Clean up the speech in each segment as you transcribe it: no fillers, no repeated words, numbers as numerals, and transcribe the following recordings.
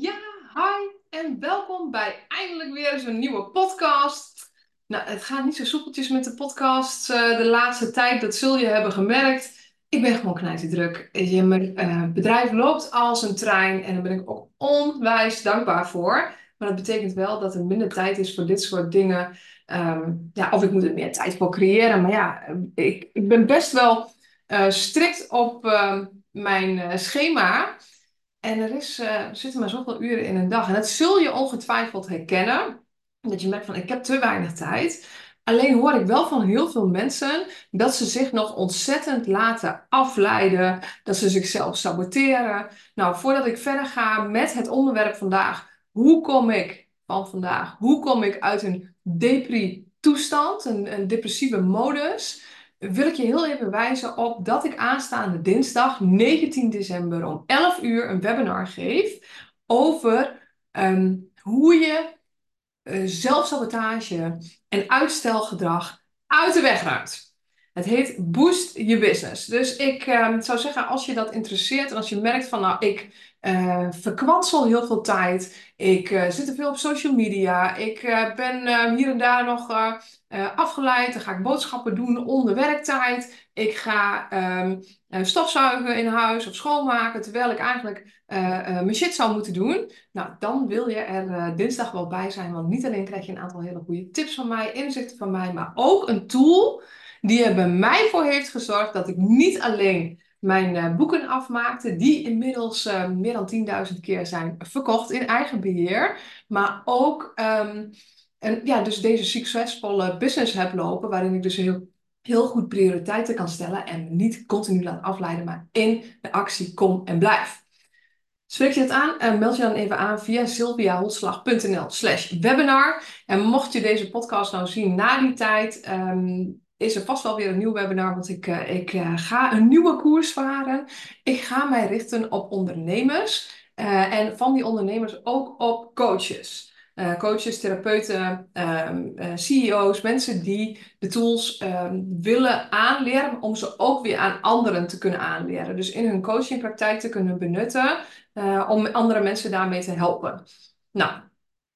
Ja, hi en welkom bij eindelijk weer eens een nieuwe podcast. Nou, het gaat niet zo soepeltjes met de podcast de laatste tijd, dat zul je hebben gemerkt. Ik ben gewoon knijterdruk. Mijn bedrijf loopt als een trein en daar ben ik ook onwijs dankbaar voor. Maar dat betekent wel dat er minder tijd is voor dit soort dingen. Of ik moet er meer tijd voor creëren. Maar ja, ik ben best wel strikt op mijn schema. En er zitten maar zoveel uren in een dag. En dat zul je ongetwijfeld herkennen. Dat je merkt van, ik heb te weinig tijd. Alleen hoor ik wel van heel veel mensen dat ze zich nog ontzettend laten afleiden. Dat ze zichzelf saboteren. Nou, voordat ik verder ga met het onderwerp vandaag. Hoe kom ik uit een depri-toestand, een depressieve modus? Wil ik je heel even wijzen op dat ik aanstaande dinsdag 19 december om 11 uur een webinar geef over hoe je zelfsabotage en uitstelgedrag uit de weg ruimt. Het heet Boost Your Business. Dus ik zou zeggen, als je dat interesseert en als je merkt van, nou, ik verkwansel heel veel tijd. Ik zit er veel op social media. Ik ben hier en daar nog afgeleid. Dan ga ik boodschappen doen onder werktijd. Ik ga stofzuigen in huis of schoonmaken, terwijl ik eigenlijk mijn shit zou moeten doen. Nou, dan wil je er dinsdag wel bij zijn. Want niet alleen krijg je een aantal hele goede tips van mij, inzichten van mij, maar ook een tool die er bij mij voor heeft gezorgd dat ik niet alleen mijn boeken afmaakte, die inmiddels meer dan 10.000 keer zijn verkocht in eigen beheer. Maar ook dus deze succesvolle business heb lopen, waarin ik dus heel goed prioriteiten kan stellen en niet continu laat afleiden, maar in de actie kom en blijf. Spreek je dat aan en meld je dan even aan via sylviaholslag.nl/webinar. En mocht je deze podcast nou zien na die tijd, is er vast wel weer een nieuw webinar, want ik ga een nieuwe koers varen. Ik ga mij richten op ondernemers en van die ondernemers ook op coaches. Coaches, therapeuten, CEO's, mensen die de tools willen aanleren, om ze ook weer aan anderen te kunnen aanleren. Dus in hun coachingpraktijk te kunnen benutten om andere mensen daarmee te helpen. Nou,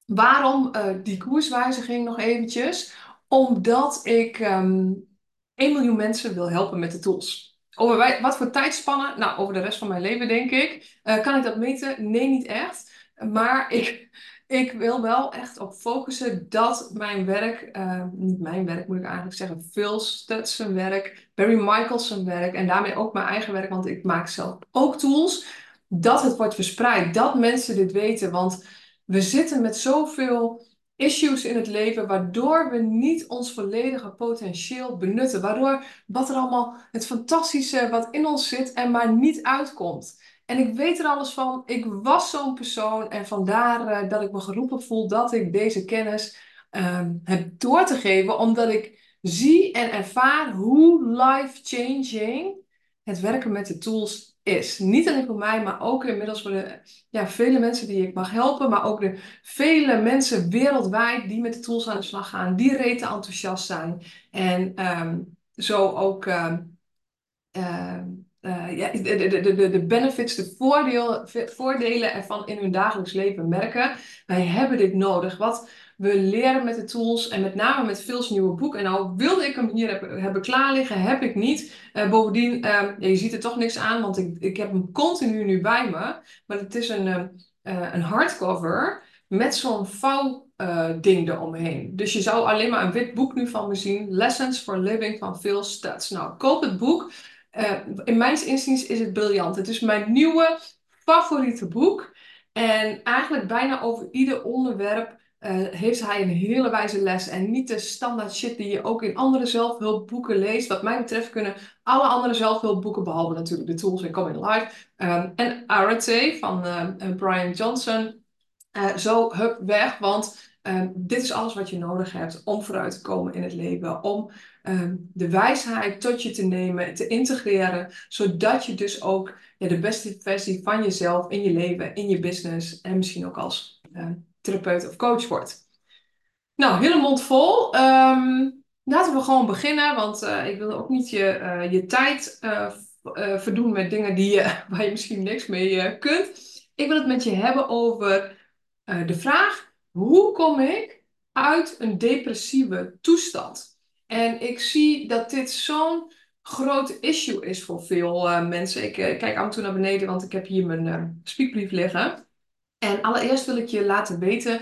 waarom die koerswijziging nog eventjes? Omdat ik 1 miljoen mensen wil helpen met de tools. Over wat voor tijdspannen? Nou, over de rest van mijn leven, denk ik. Kan ik dat meten? Nee, niet echt. Maar ik wil wel echt op focussen dat mijn werk, niet mijn werk moet ik eigenlijk zeggen, Phil Stutz zijn werk, Barry Michaels zijn werk en daarmee ook mijn eigen werk, want ik maak zelf ook tools, dat het wordt verspreid, dat mensen dit weten. Want we zitten met zoveel issues in het leven, waardoor we niet ons volledige potentieel benutten. Waardoor wat er allemaal, het fantastische wat in ons zit en maar niet uitkomt. En ik weet er alles van. Ik was zo'n persoon en vandaar dat ik me geroepen voel dat ik deze kennis heb door te geven. Omdat ik zie en ervaar hoe life-changing het werken met de tools is. Niet alleen voor mij, maar ook inmiddels voor de vele mensen die ik mag helpen, maar ook de vele mensen wereldwijd die met de tools aan de slag gaan, die rete enthousiast zijn. En zo ook de benefits, de voordelen ervan in hun dagelijks leven merken. Wij hebben dit nodig. Wat we leren met de tools en met name met Phil's nieuwe boek. En nou wilde ik hem hier hebben klaar liggen, heb ik niet. Bovendien, je ziet er toch niks aan, want ik heb hem continu nu bij me. Maar het is een hardcover met zo'n vouwding eromheen. Dus je zou alleen maar een wit boek nu van me zien. Lessons for Living van Phil Stutz. Nou, koop het boek. In mijn inziens is het briljant. Het is mijn nieuwe favoriete boek. En eigenlijk bijna over ieder onderwerp heeft hij een hele wijze les. En niet de standaard shit die je ook in andere zelfhulpboeken leest. Wat mij betreft kunnen alle andere zelfhulpboeken, behalve natuurlijk de tools in Coming Alive en Arate van Brian Johnson, zo hup weg. Want dit is alles wat je nodig hebt om vooruit te komen in het leven. Om de wijsheid tot je te nemen, te integreren. Zodat je dus ook de beste versie van jezelf in je leven, in je business. En misschien ook als therapeut of coach wordt. Nou, hele mond vol. Laten we gewoon beginnen. Want ik wil ook niet je tijd verdoen met dingen waar je misschien niks mee kunt. Ik wil het met je hebben over de vraag: hoe kom ik uit een depressieve toestand? En ik zie dat dit zo'n groot issue is voor veel mensen. Ik kijk af en toe naar beneden, want ik heb hier mijn spiekbrief liggen. En allereerst wil ik je laten weten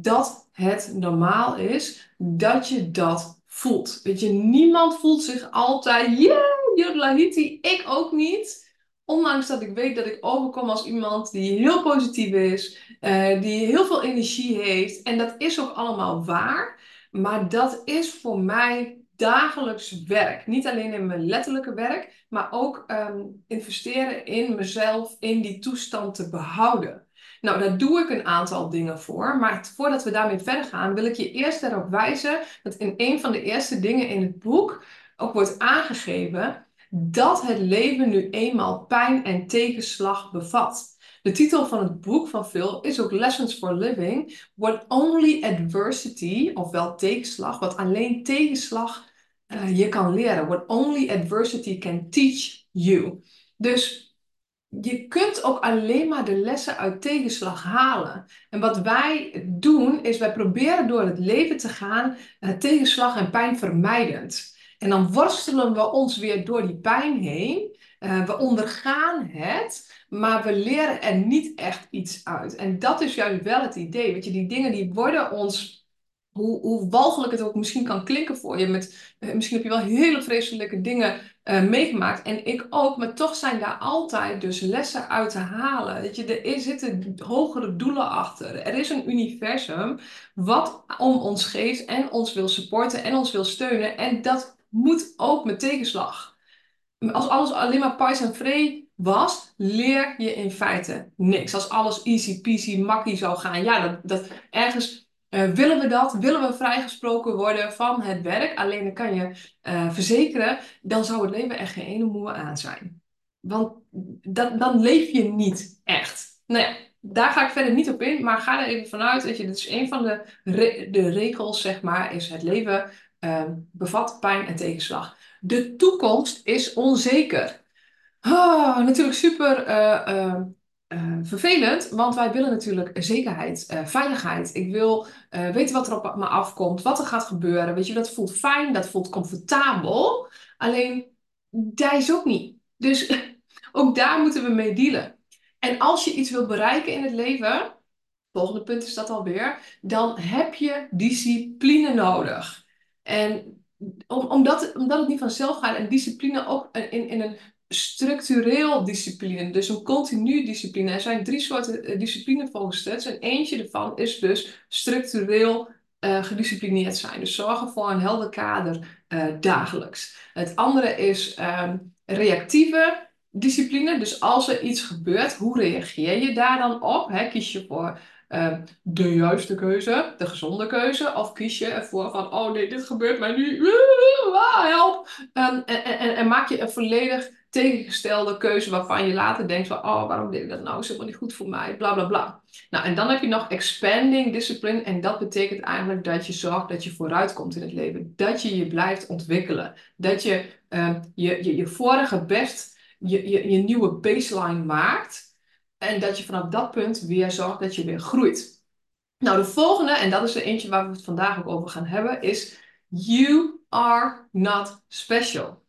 dat het normaal is dat je dat voelt. Weet je, niemand voelt zich altijd, Lahiti, ik ook niet. Ondanks dat ik weet dat ik overkom als iemand die heel positief is, die heel veel energie heeft. En dat is ook allemaal waar. Maar dat is voor mij dagelijks werk. Niet alleen in mijn letterlijke werk, maar ook investeren in mezelf, in die toestand te behouden. Nou, daar doe ik een aantal dingen voor. Maar voordat we daarmee verder gaan, wil ik je eerst erop wijzen dat in een van de eerste dingen in het boek ook wordt aangegeven dat het leven nu eenmaal pijn en tegenslag bevat. De titel van het boek van Phil is ook Lessons for Living. What only adversity, ofwel tegenslag, wat alleen tegenslag je kan leren. What only adversity can teach you. Dus je kunt ook alleen maar de lessen uit tegenslag halen. En wat wij doen, is wij proberen door het leven te gaan, tegenslag en pijn vermijdend. En dan worstelen we ons weer door die pijn heen. We ondergaan het, maar we leren er niet echt iets uit. En dat is juist wel het idee. Weet je, die dingen die worden ons, hoe walgelijk het ook misschien kan klinken voor je. Misschien heb je wel hele vreselijke dingen meegemaakt. En ik ook. Maar toch zijn daar altijd dus lessen uit te halen. Weet je, er zitten hogere doelen achter. Er is een universum wat om ons geeft en ons wil supporten en ons wil steunen. En dat moet ook met tegenslag. Als alles alleen maar pais en vree was, leer je in feite niks. Als alles easy peasy makkie zou gaan. Ja, dat ergens... willen we dat? Willen we vrijgesproken worden van het werk? Alleen dan kan je verzekeren, dan zou het leven echt geen ene moe aan zijn. Want dan leef je niet echt. Nou ja, daar ga ik verder niet op in, maar ga er even vanuit. Weet je, dit is een van de regels, zeg maar, is het leven bevat pijn en tegenslag. De toekomst is onzeker. Oh, natuurlijk super... vervelend, want wij willen natuurlijk zekerheid, veiligheid. Ik wil weten wat er op me afkomt, wat er gaat gebeuren. Weet je, dat voelt fijn, dat voelt comfortabel. Alleen, daar is ook niet. Dus ook daar moeten we mee dealen. En als je iets wil bereiken in het leven, volgende punt is dat alweer, dan heb je discipline nodig. En omdat het niet vanzelf gaat en discipline ook in een structureel discipline, dus een continu discipline. Er zijn 3 soorten discipline volgens Stutz. En eentje ervan is dus structureel gedisciplineerd zijn. Dus zorgen voor een helder kader dagelijks. Het andere is reactieve discipline. Dus als er iets gebeurt, hoe reageer je daar dan op? Hè? Kies je voor de juiste keuze, de gezonde keuze, of kies je ervoor van, oh nee, dit gebeurt mij nu, help! En maak je een volledig tegengestelde keuze waarvan je later denkt van, oh, waarom deed ik dat nou? Is helemaal niet goed voor mij, bla bla bla. Nou, en dan heb je nog expanding discipline, en dat betekent eigenlijk dat je zorgt dat je vooruitkomt in het leven, dat je blijft ontwikkelen, dat je je vorige best, je nieuwe baseline maakt. En dat je vanaf dat punt weer zorgt dat je weer groeit. Nou, de volgende, en dat is er eentje waar we het vandaag ook over gaan hebben, is you are not special.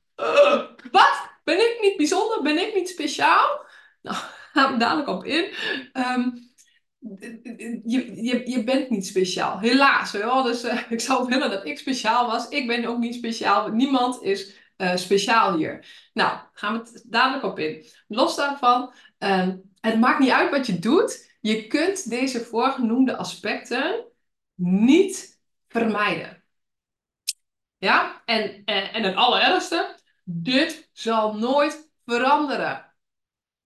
Wat? Ben ik niet bijzonder? Ben ik niet speciaal? Nou, gaan we dadelijk op in. Je bent niet speciaal. Helaas. Hoor. Dus ik zou willen dat ik speciaal was. Ik ben ook niet speciaal. Niemand is speciaal hier. Nou, gaan we het dadelijk op in. Los daarvan... het maakt niet uit wat je doet. Je kunt deze voorgenoemde aspecten niet vermijden. Ja? En het allerergste. Dit zal nooit veranderen.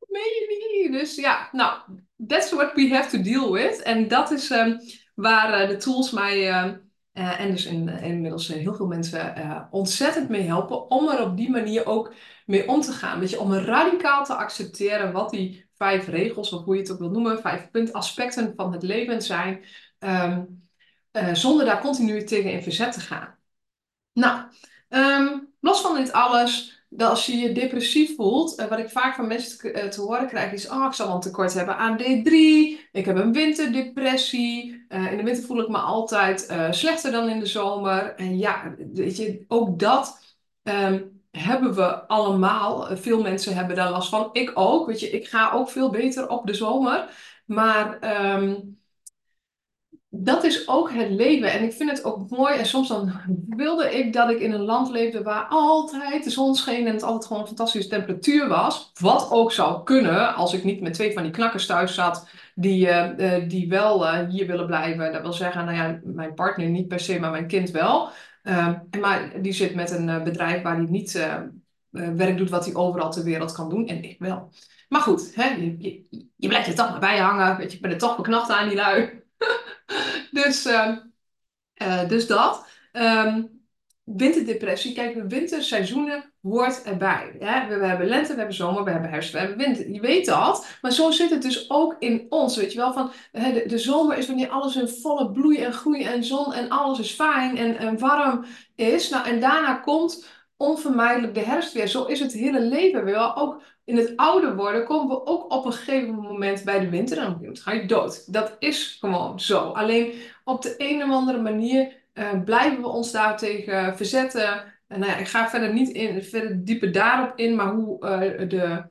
Maybe. Dus ja. Nou, that's what we have to deal with. En dat is waar de tools mij... en dus inmiddels heel veel mensen ontzettend mee helpen om er op die manier ook mee om te gaan. Weet je, om radicaal te accepteren wat die 5 regels, of hoe je het ook wil noemen, 5 puntaspecten van het leven zijn, zonder daar continu tegen in verzet te gaan. Nou, los van dit alles, dat als je je depressief voelt, wat ik vaak van mensen te horen krijg, is, oh, ik zal een tekort hebben aan D3, ik heb een winterdepressie, in de winter voel ik me altijd slechter dan in de zomer. En ja, weet je, ook dat hebben we allemaal. Veel mensen hebben daar last van, ik ook, weet je, ik ga ook veel beter op de zomer, maar... Dat is ook het leven en ik vind het ook mooi en soms dan wilde ik dat ik in een land leefde waar altijd de zon scheen en het altijd gewoon een fantastische temperatuur was. Wat ook zou kunnen als ik niet met twee van die knakkers thuis zat die wel hier willen blijven. Dat wil zeggen, nou ja, mijn partner niet per se, maar mijn kind wel. Maar die zit met een bedrijf waar hij niet werk doet wat hij overal ter wereld kan doen en ik wel. Maar goed, hè, je blijft je toch maar bijhangen, weet je, ik ben er toch beknapt aan die lui. Dus dat. Winterdepressie. Kijk, de winterseizoenen hoort erbij. Hè? We hebben lente, we hebben zomer, we hebben herfst, we hebben winter. Je weet dat. Maar zo zit het dus ook in ons. Weet je wel, van de zomer is wanneer alles in volle bloei en groei en zon en alles is fijn en warm is. Nou, en daarna komt onvermijdelijk de herfst weer. Zo is het hele leven weer. Ook in het ouder worden komen we ook op een gegeven moment bij de winter. Dan ga je dood. Dat is gewoon zo. Alleen op de een of andere manier blijven we ons daartegen verzetten. En, nou ja, ik ga verder niet verder dieper daarop in. Maar hoe de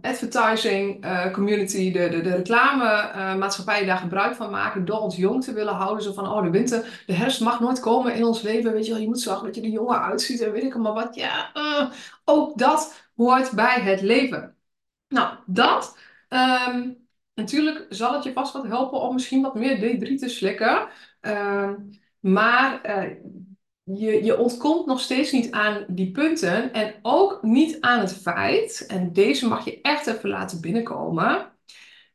advertising community, de reclamemaatschappijen daar gebruik van maken door ons jong te willen houden. Zo van, oh, de herfst mag nooit komen in ons leven. Weet je wel, je moet zorgen dat je er jonger uitziet en weet ik maar wat. Ja, ook dat hoort bij het leven. Nou, dat. Natuurlijk zal het je vast wat helpen om misschien wat meer D3 te slikken. Je ontkomt nog steeds niet aan die punten en ook niet aan het feit, en deze mag je echt even laten binnenkomen,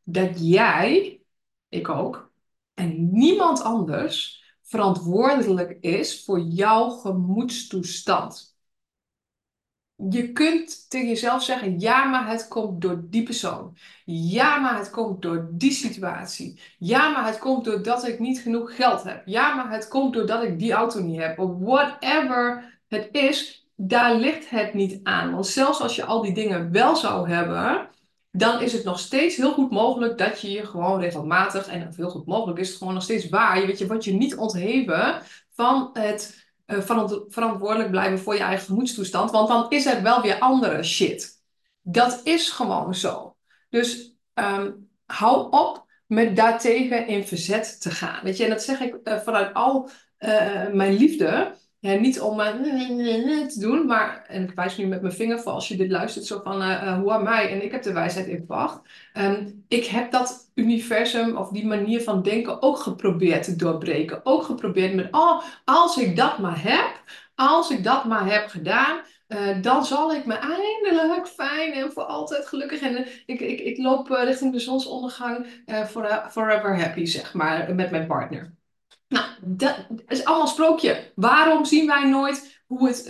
dat jij, ik ook, en niemand anders verantwoordelijk is voor jouw gemoedstoestand. Je kunt tegen jezelf zeggen, ja, maar het komt door die persoon. Ja, maar het komt door die situatie. Ja, maar het komt doordat ik niet genoeg geld heb. Ja, maar het komt doordat ik die auto niet heb. Of whatever het is, daar ligt het niet aan. Want zelfs als je al die dingen wel zou hebben, dan is het nog steeds heel goed mogelijk dat je je gewoon regelmatig, en heel goed mogelijk is het gewoon nog steeds waar. Weet je, wat je niet ontheven van het... verantwoordelijk blijven voor je eigen gemoedstoestand. Want dan is er wel weer andere shit. Dat is gewoon zo. Dus hou op met daartegen in verzet te gaan. Weet je, en dat zeg ik vanuit al mijn liefde. Ja, niet om te doen, maar... En ik wijs nu met mijn vinger voor als je dit luistert. Zo van, hoe aan mij? En ik heb de wijsheid in pacht. Ik heb dat universum of die manier van denken ook geprobeerd te doorbreken. Ook geprobeerd met, oh, als ik dat maar heb. Als ik dat maar heb gedaan... dan zal ik me eindelijk fijn en voor altijd gelukkig. En ik loop richting de zonsondergang forever happy, zeg maar, met mijn partner. Nou, dat is allemaal een sprookje. Waarom zien wij nooit hoe het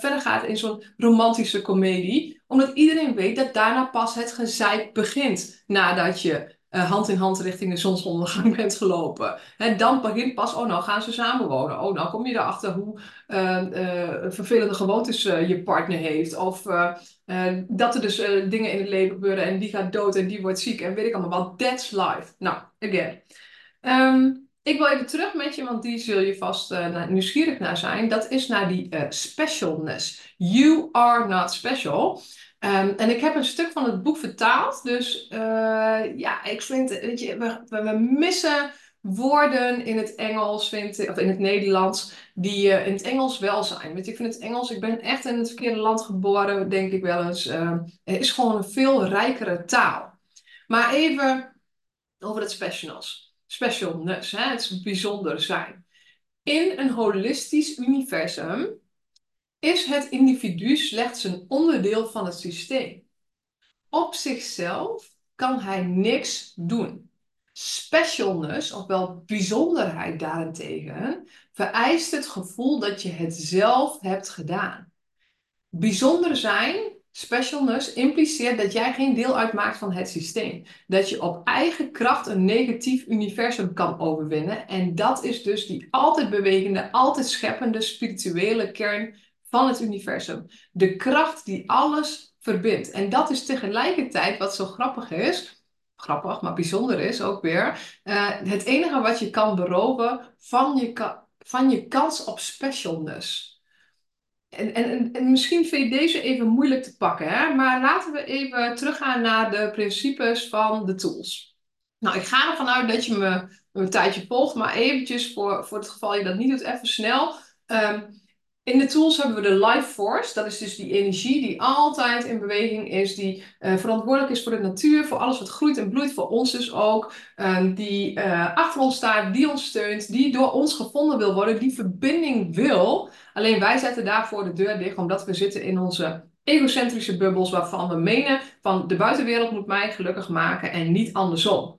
verder gaat in zo'n romantische komedie? Omdat iedereen weet dat daarna pas het gezeik begint. Nadat je hand in hand richting de zonsondergang bent gelopen. En dan begint pas, oh nou gaan ze samenwonen. Oh nou kom je erachter hoe vervelende gewoontes je partner heeft. Of dat er dus dingen in het leven gebeuren en die gaat dood en die wordt ziek. En weet ik allemaal wat. That's life. Nou, again. Ik wil even terug met je, want die zul je vast nieuwsgierig naar zijn. Dat is naar die specialness. You are not special. En ik heb een stuk van het boek vertaald. Dus ja, ik vind, weet je, we missen woorden in het Engels, of in het Nederlands, die in het Engels wel zijn. Want ik vind het Engels, ik ben echt in het verkeerde land geboren, denk ik wel eens. Het is gewoon een veel rijkere taal. Maar even over het specialness. Specialness, hè? Het is bijzonder zijn. In een holistisch universum is het individu slechts een onderdeel van het systeem. Op zichzelf kan hij niks doen. Specialness, ofwel bijzonderheid daarentegen, vereist het gevoel dat je het zelf hebt gedaan. Bijzonder zijn... Specialness impliceert dat jij geen deel uitmaakt van het systeem. Dat je op eigen kracht een negatief universum kan overwinnen. En dat is dus die altijd bewegende, altijd scheppende spirituele kern van het universum. De kracht die alles verbindt. En dat is tegelijkertijd wat zo grappig is. Grappig, maar bijzonder is ook weer. Het enige wat je kan beroven van je kans op specialness. En misschien vind je deze even moeilijk te pakken, hè? Maar laten we even teruggaan naar de principes van de tools. Nou, ik ga ervan uit dat je me een tijdje volgt, maar eventjes voor het geval je dat niet doet, even snel. In de tools hebben we de life force, dat is dus die energie die altijd in beweging is, die verantwoordelijk is voor de natuur, voor alles wat groeit en bloeit, voor ons dus ook, die achter ons staat, die ons steunt, die door ons gevonden wil worden, die verbinding wil. Alleen wij zetten daarvoor de deur dicht, omdat we zitten in onze egocentrische bubbels waarvan we menen van de buitenwereld moet mij gelukkig maken en niet andersom.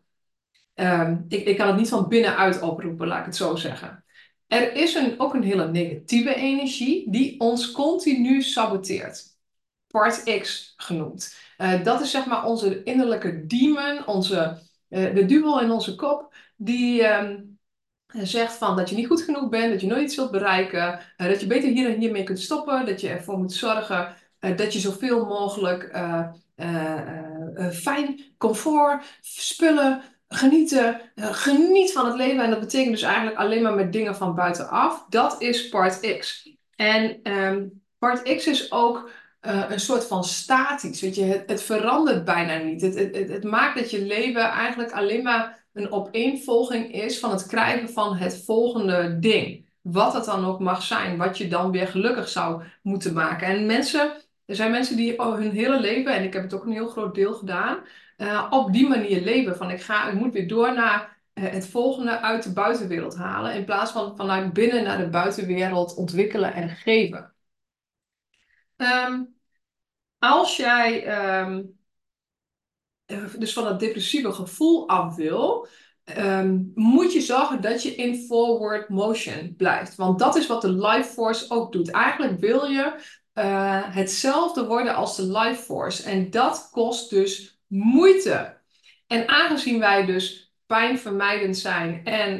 Ik kan het niet van binnenuit oproepen, laat ik het zo zeggen. Er is ook een hele negatieve energie die ons continu saboteert. Part X genoemd. Dat is zeg maar onze innerlijke demon, de duivel in onze kop, die zegt van dat je niet goed genoeg bent, dat je nooit iets wilt bereiken, dat je beter hier en hiermee kunt stoppen, dat je ervoor moet zorgen dat je zoveel mogelijk fijn comfort, spullen, geniet van het leven. En dat betekent dus eigenlijk alleen maar met dingen van buitenaf. Dat is part X. En part X is ook een soort van statisch. Weet je? Het verandert bijna niet. Het maakt dat je leven eigenlijk alleen maar een opeenvolging is van het krijgen van het volgende ding. Wat het dan ook mag zijn. Wat je dan weer gelukkig zou moeten maken. En er zijn mensen die hun hele leven, en ik heb het ook een heel groot deel gedaan, op die manier leven. Van ik moet weer door naar het volgende uit de buitenwereld halen. In plaats van vanuit binnen naar de buitenwereld ontwikkelen en geven. Als jij dus van dat depressieve gevoel af wil, moet je zorgen dat je in forward motion blijft. Want dat is wat de life force ook doet. Eigenlijk wil je hetzelfde worden als de life force. En dat kost dus moeite. En aangezien wij dus pijnvermijdend zijn en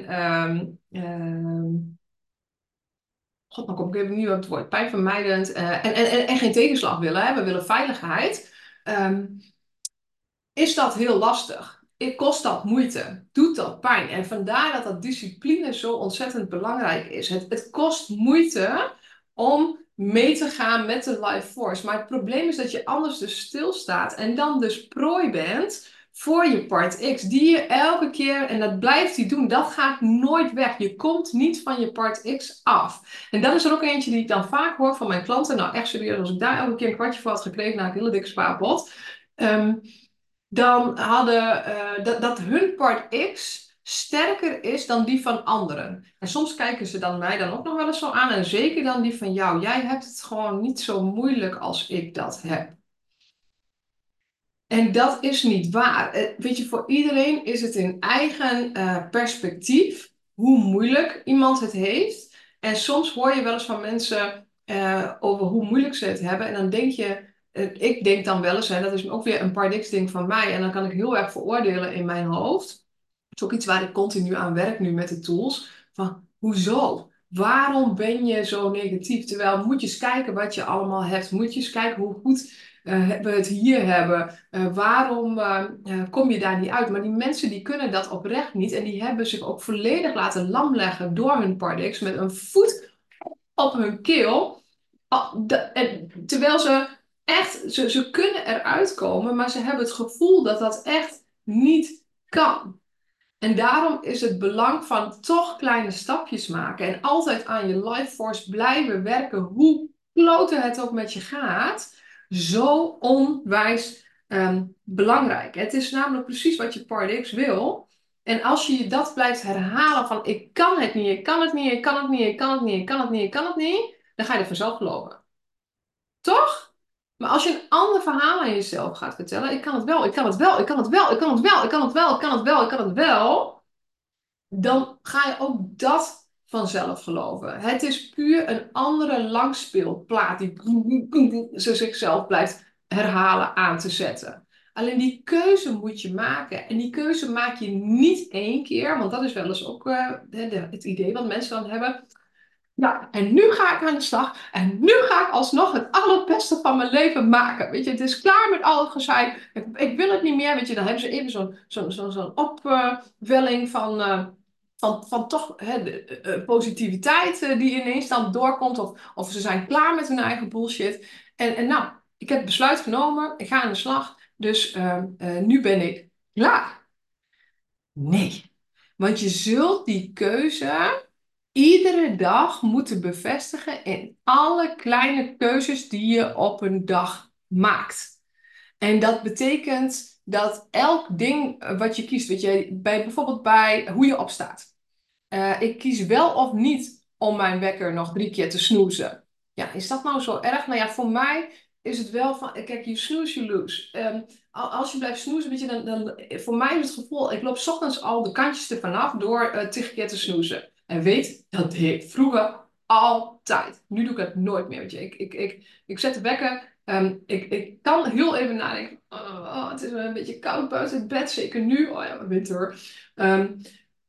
god, dan kom ik even nu op het woord pijnvermijdend en geen tegenslag willen, hè? We willen veiligheid, is dat heel lastig. Kost dat moeite? Doet dat pijn? En vandaar dat discipline zo ontzettend belangrijk is. Het kost moeite om mee te gaan met de life force. Maar het probleem is dat je anders dus stilstaat en dan dus prooi bent voor je part X. Die je elke keer, en dat blijft hij doen, dat gaat nooit weg. Je komt niet van je part X af. En dat is er ook eentje die ik dan vaak hoor van mijn klanten. Nou echt serieus, als ik daar elke keer een kwartje voor had gekregen, na een hele dikke spaarpot. Dan hadden dat hun part X sterker is dan die van anderen. En soms kijken ze mij dan ook nog wel eens zo aan. En zeker dan die van jou. Jij hebt het gewoon niet zo moeilijk als ik dat heb. En dat is niet waar. Weet je, voor iedereen is het in eigen perspectief hoe moeilijk iemand het heeft. En soms hoor je wel eens van mensen over hoe moeilijk ze het hebben. En dan denk je, ik denk dan wel eens, hè, dat is ook weer een part X ding van mij. En dan kan ik heel erg veroordelen in mijn hoofd. Het is ook iets waar ik continu aan werk nu met de tools. Van, hoezo? Waarom ben je zo negatief? Terwijl moet je eens kijken wat je allemaal hebt. Moet je eens kijken hoe goed we het hier hebben. Waarom kom je daar niet uit? Maar die mensen die kunnen dat oprecht niet. En die hebben zich ook volledig laten lamleggen door hun part X. Met een voet op hun keel. Terwijl ze echt, ze kunnen eruit komen. Maar ze hebben het gevoel dat dat echt niet kan. En daarom is het belang van toch kleine stapjes maken. En altijd aan je life force blijven werken. Hoe kloten het ook met je gaat. Zo onwijs belangrijk. Het is namelijk precies wat je part X wil. En als je dat blijft herhalen van ik kan het niet, ik kan het niet, ik kan het niet, ik kan het niet, ik kan het niet, ik kan het niet. Dan ga je er vanzelf geloven. Toch? Maar als je een ander verhaal aan jezelf gaat vertellen, ik kan het wel, ik kan het wel, ik kan het wel, ik kan het wel, ik kan het wel, ik kan het wel, ik kan het wel, dan ga je ook dat vanzelf geloven. Het is puur een andere langspeelplaat die ze zichzelf blijft herhalen aan te zetten. Alleen die keuze moet je maken. En die keuze maak je niet één keer, want dat is wel eens ook het idee wat mensen dan hebben. Ja, en nu ga ik aan de slag. En nu ga ik alsnog het allerbeste van mijn leven maken. Weet je, het is klaar met al het gezeik. Ik wil het niet meer. Weet je, dan hebben ze even zo'n opwelling van toch positiviteit die ineens dan doorkomt. Of ze zijn klaar met hun eigen bullshit. En nou, ik heb het besluit genomen. Ik ga aan de slag. Dus nu ben ik klaar. Nee. Want je zult die keuze iedere dag moeten bevestigen in alle kleine keuzes die je op een dag maakt. En dat betekent dat elk ding wat je kiest, weet je, bijvoorbeeld bij hoe je opstaat. Ik kies wel of niet om mijn wekker nog 3 keer te snoezen. Ja, is dat nou zo erg? Nou ja, voor mij is het wel van, kijk, you snooze, you lose. Als je blijft snoezen, weet je, dan voor mij is het gevoel, ik loop 's ochtends al de kantjes ervan af door 10 keer te snoezen. En weet, dat deed ik vroeger altijd. Nu doe ik dat nooit meer. Weet je. Ik zet de wekker. Ik kan heel even nadenken. Oh, het is een beetje koud buiten het bed. Zeker nu. Oh ja, winter.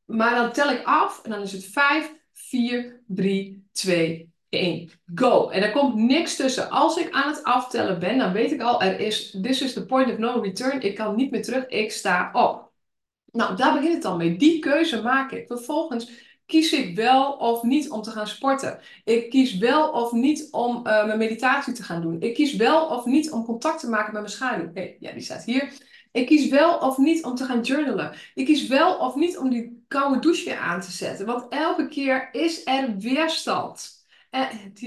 Maar dan tel ik af. En dan is het 5, 4, 3, 2, 1. Go. En er komt niks tussen. Als ik aan het aftellen ben, dan weet ik al. This is the point of no return. Ik kan niet meer terug. Ik sta op. Nou, daar begint het dan mee. Die keuze maak ik. Vervolgens kies ik wel of niet om te gaan sporten. Ik kies wel of niet om mijn meditatie te gaan doen. Ik kies wel of niet om contact te maken met mijn schaduw. Hey, ja, die staat hier. Ik kies wel of niet om te gaan journalen. Ik kies wel of niet om die koude douche weer aan te zetten. Want elke keer is er weerstand.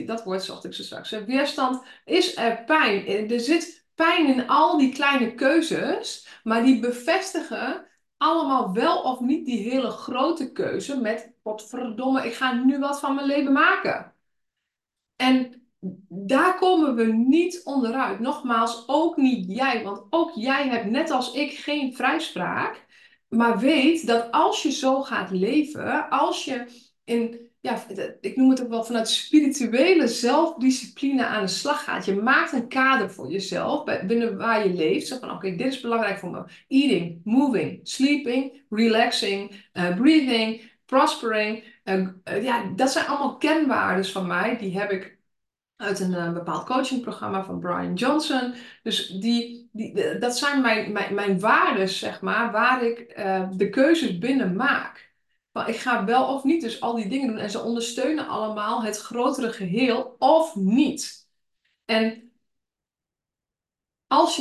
Dat woord zocht ik zo straks. Weerstand, is er pijn. Er zit pijn in al die kleine keuzes. Maar die bevestigen allemaal wel of niet die hele grote keuze met, potverdomme, ik ga nu wat van mijn leven maken. En daar komen we niet onderuit. Nogmaals, ook niet jij. Want ook jij hebt, net als ik, geen vrijspraak. Maar weet dat als je zo gaat leven, als je ik noem het ook wel vanuit spirituele zelfdiscipline aan de slag gaat. Je maakt een kader voor jezelf binnen waar je leeft. Zeg van, oké, dit is belangrijk voor me. Eating, moving, sleeping, relaxing, breathing, prospering. Dat zijn allemaal kenwaardes van mij. Die heb ik uit een bepaald coachingprogramma van Brian Johnson. Dus dat zijn mijn waardes, zeg maar, waar ik de keuzes binnen maak. Maar ik ga wel of niet dus al die dingen doen. En ze ondersteunen allemaal het grotere geheel of niet. En als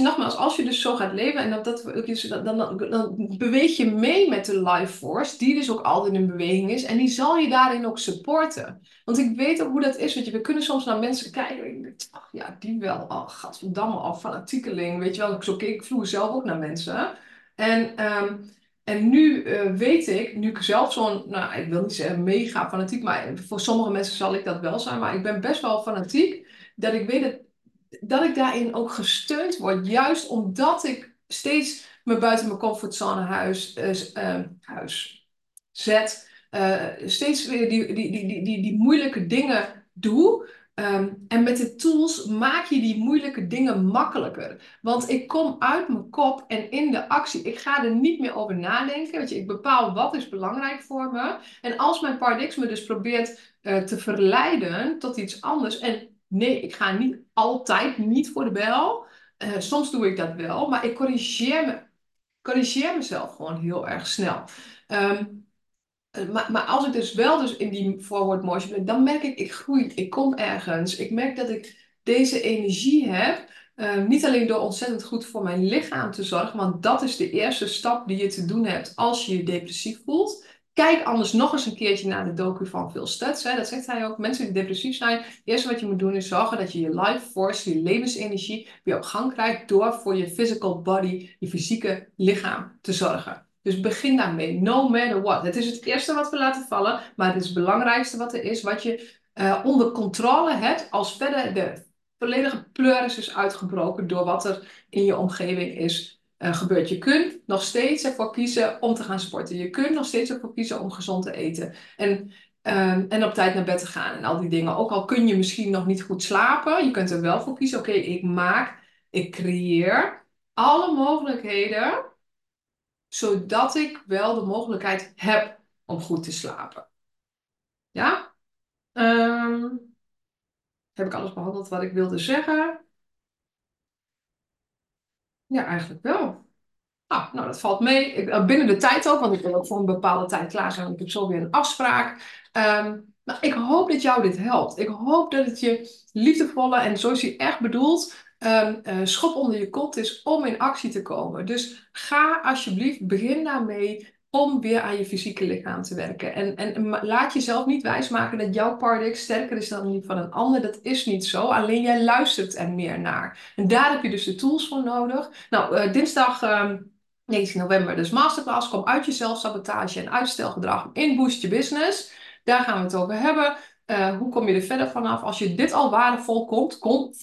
je dus zo gaat leven. En dan beweeg je mee met de life force. Die dus ook altijd in beweging is. En die zal je daarin ook supporten. Want ik weet ook hoe dat is. Weet je, we kunnen soms naar mensen kijken. En ik denk, ach ja, die wel. Oh, godverdamme, al fanatiekeling. Weet je wel, ik vloer zelf ook naar mensen. En nu weet ik, nu ik zelf zo'n, nou, ik wil niet zeggen mega fanatiek, maar voor sommige mensen zal ik dat wel zijn. Maar ik ben best wel fanatiek, dat ik weet dat ik daarin ook gesteund word. Juist omdat ik steeds me buiten mijn comfortzone zet. Steeds weer die moeilijke dingen doe. En met de tools maak je die moeilijke dingen makkelijker. Want ik kom uit mijn kop en in de actie. Ik ga er niet meer over nadenken. Weet je, ik bepaal wat is belangrijk voor me. En als mijn Part X me dus probeert te verleiden tot iets anders. En nee, ik ga niet altijd niet voor de bel. Soms doe ik dat wel. Maar ik corrigeer mezelf gewoon heel erg snel. Maar als ik dus wel in die forward motion ben, dan merk ik, ik groei, ik kom ergens. Ik merk dat ik deze energie heb. Niet alleen door ontzettend goed voor mijn lichaam te zorgen, want dat is de eerste stap die je te doen hebt als je je depressief voelt. Kijk anders nog eens een keertje naar de docu van Phil Stutz. Dat zegt hij ook. Mensen die depressief zijn, het eerste wat je moet doen is zorgen dat je je life force, je levensenergie weer op gang krijgt door voor je physical body, je fysieke lichaam te zorgen. Dus begin daarmee, no matter what. Het is het eerste wat we laten vallen, maar het is het belangrijkste wat er is, wat je onder controle hebt als verder de volledige pleuris is uitgebroken door wat er in je omgeving is gebeurd. Je kunt nog steeds ervoor kiezen om te gaan sporten. Je kunt nog steeds ervoor kiezen om gezond te eten en op tijd naar bed te gaan en al die dingen. Ook al kun je misschien nog niet goed slapen, je kunt er wel voor kiezen. Oké, ik creëer alle mogelijkheden, zodat ik wel de mogelijkheid heb om goed te slapen. Ja? Heb ik alles behandeld wat ik wilde zeggen? Ja, eigenlijk wel. Ah, nou, dat valt mee. Binnen de tijd ook, want ik wil ook voor een bepaalde tijd klaar zijn. Want ik heb zo weer een afspraak. Nou, ik hoop dat jou dit helpt. Ik hoop dat het je liefdevolle, en zoals je echt bedoelt, schop onder je kont is om in actie te komen. Dus ga alsjeblieft, begin daarmee om weer aan je fysieke lichaam te werken. En laat jezelf niet wijsmaken dat jouw Part X sterker is dan die van een ander. Dat is niet zo. Alleen jij luistert er meer naar. En daar heb je dus de tools voor nodig. Nou, dinsdag 19 november, dus masterclass. Kom uit je zelfsabotage en uitstelgedrag in Boost Your Business. Daar gaan we het over hebben. Hoe kom je er verder vanaf? Als je dit al waardevol vond,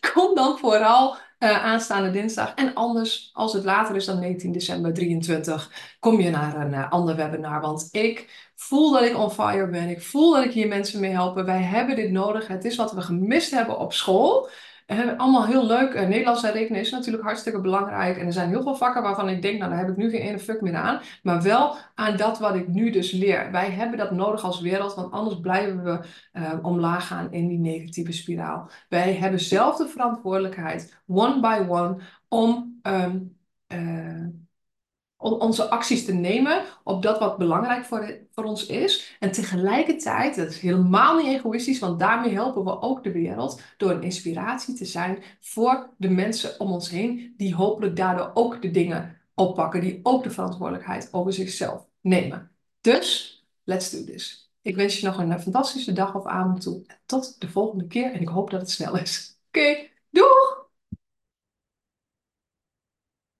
kom dan vooral aanstaande dinsdag. En anders, als het later is dan 19 december 23, kom je naar een ander webinar. Want ik voel dat ik on fire ben. Ik voel dat ik hier mensen mee helpen. Wij hebben dit nodig. Het is wat we gemist hebben op school. Allemaal heel leuk. Nederlands en rekenen is natuurlijk hartstikke belangrijk. En er zijn heel veel vakken waarvan ik denk, nou daar heb ik nu geen ene fuck meer aan. Maar wel aan dat wat ik nu dus leer. Wij hebben dat nodig als wereld, want anders blijven we omlaag gaan in die negatieve spiraal. Wij hebben zelf de verantwoordelijkheid, one by one, om onze acties te nemen op dat wat belangrijk voor ons is. En tegelijkertijd, dat is helemaal niet egoïstisch, want daarmee helpen we ook de wereld door een inspiratie te zijn voor de mensen om ons heen, die hopelijk daardoor ook de dingen oppakken, die ook de verantwoordelijkheid over zichzelf nemen. Dus, let's do this. Ik wens je nog een fantastische dag of avond toe. En tot de volgende keer en ik hoop dat het snel is. Oké.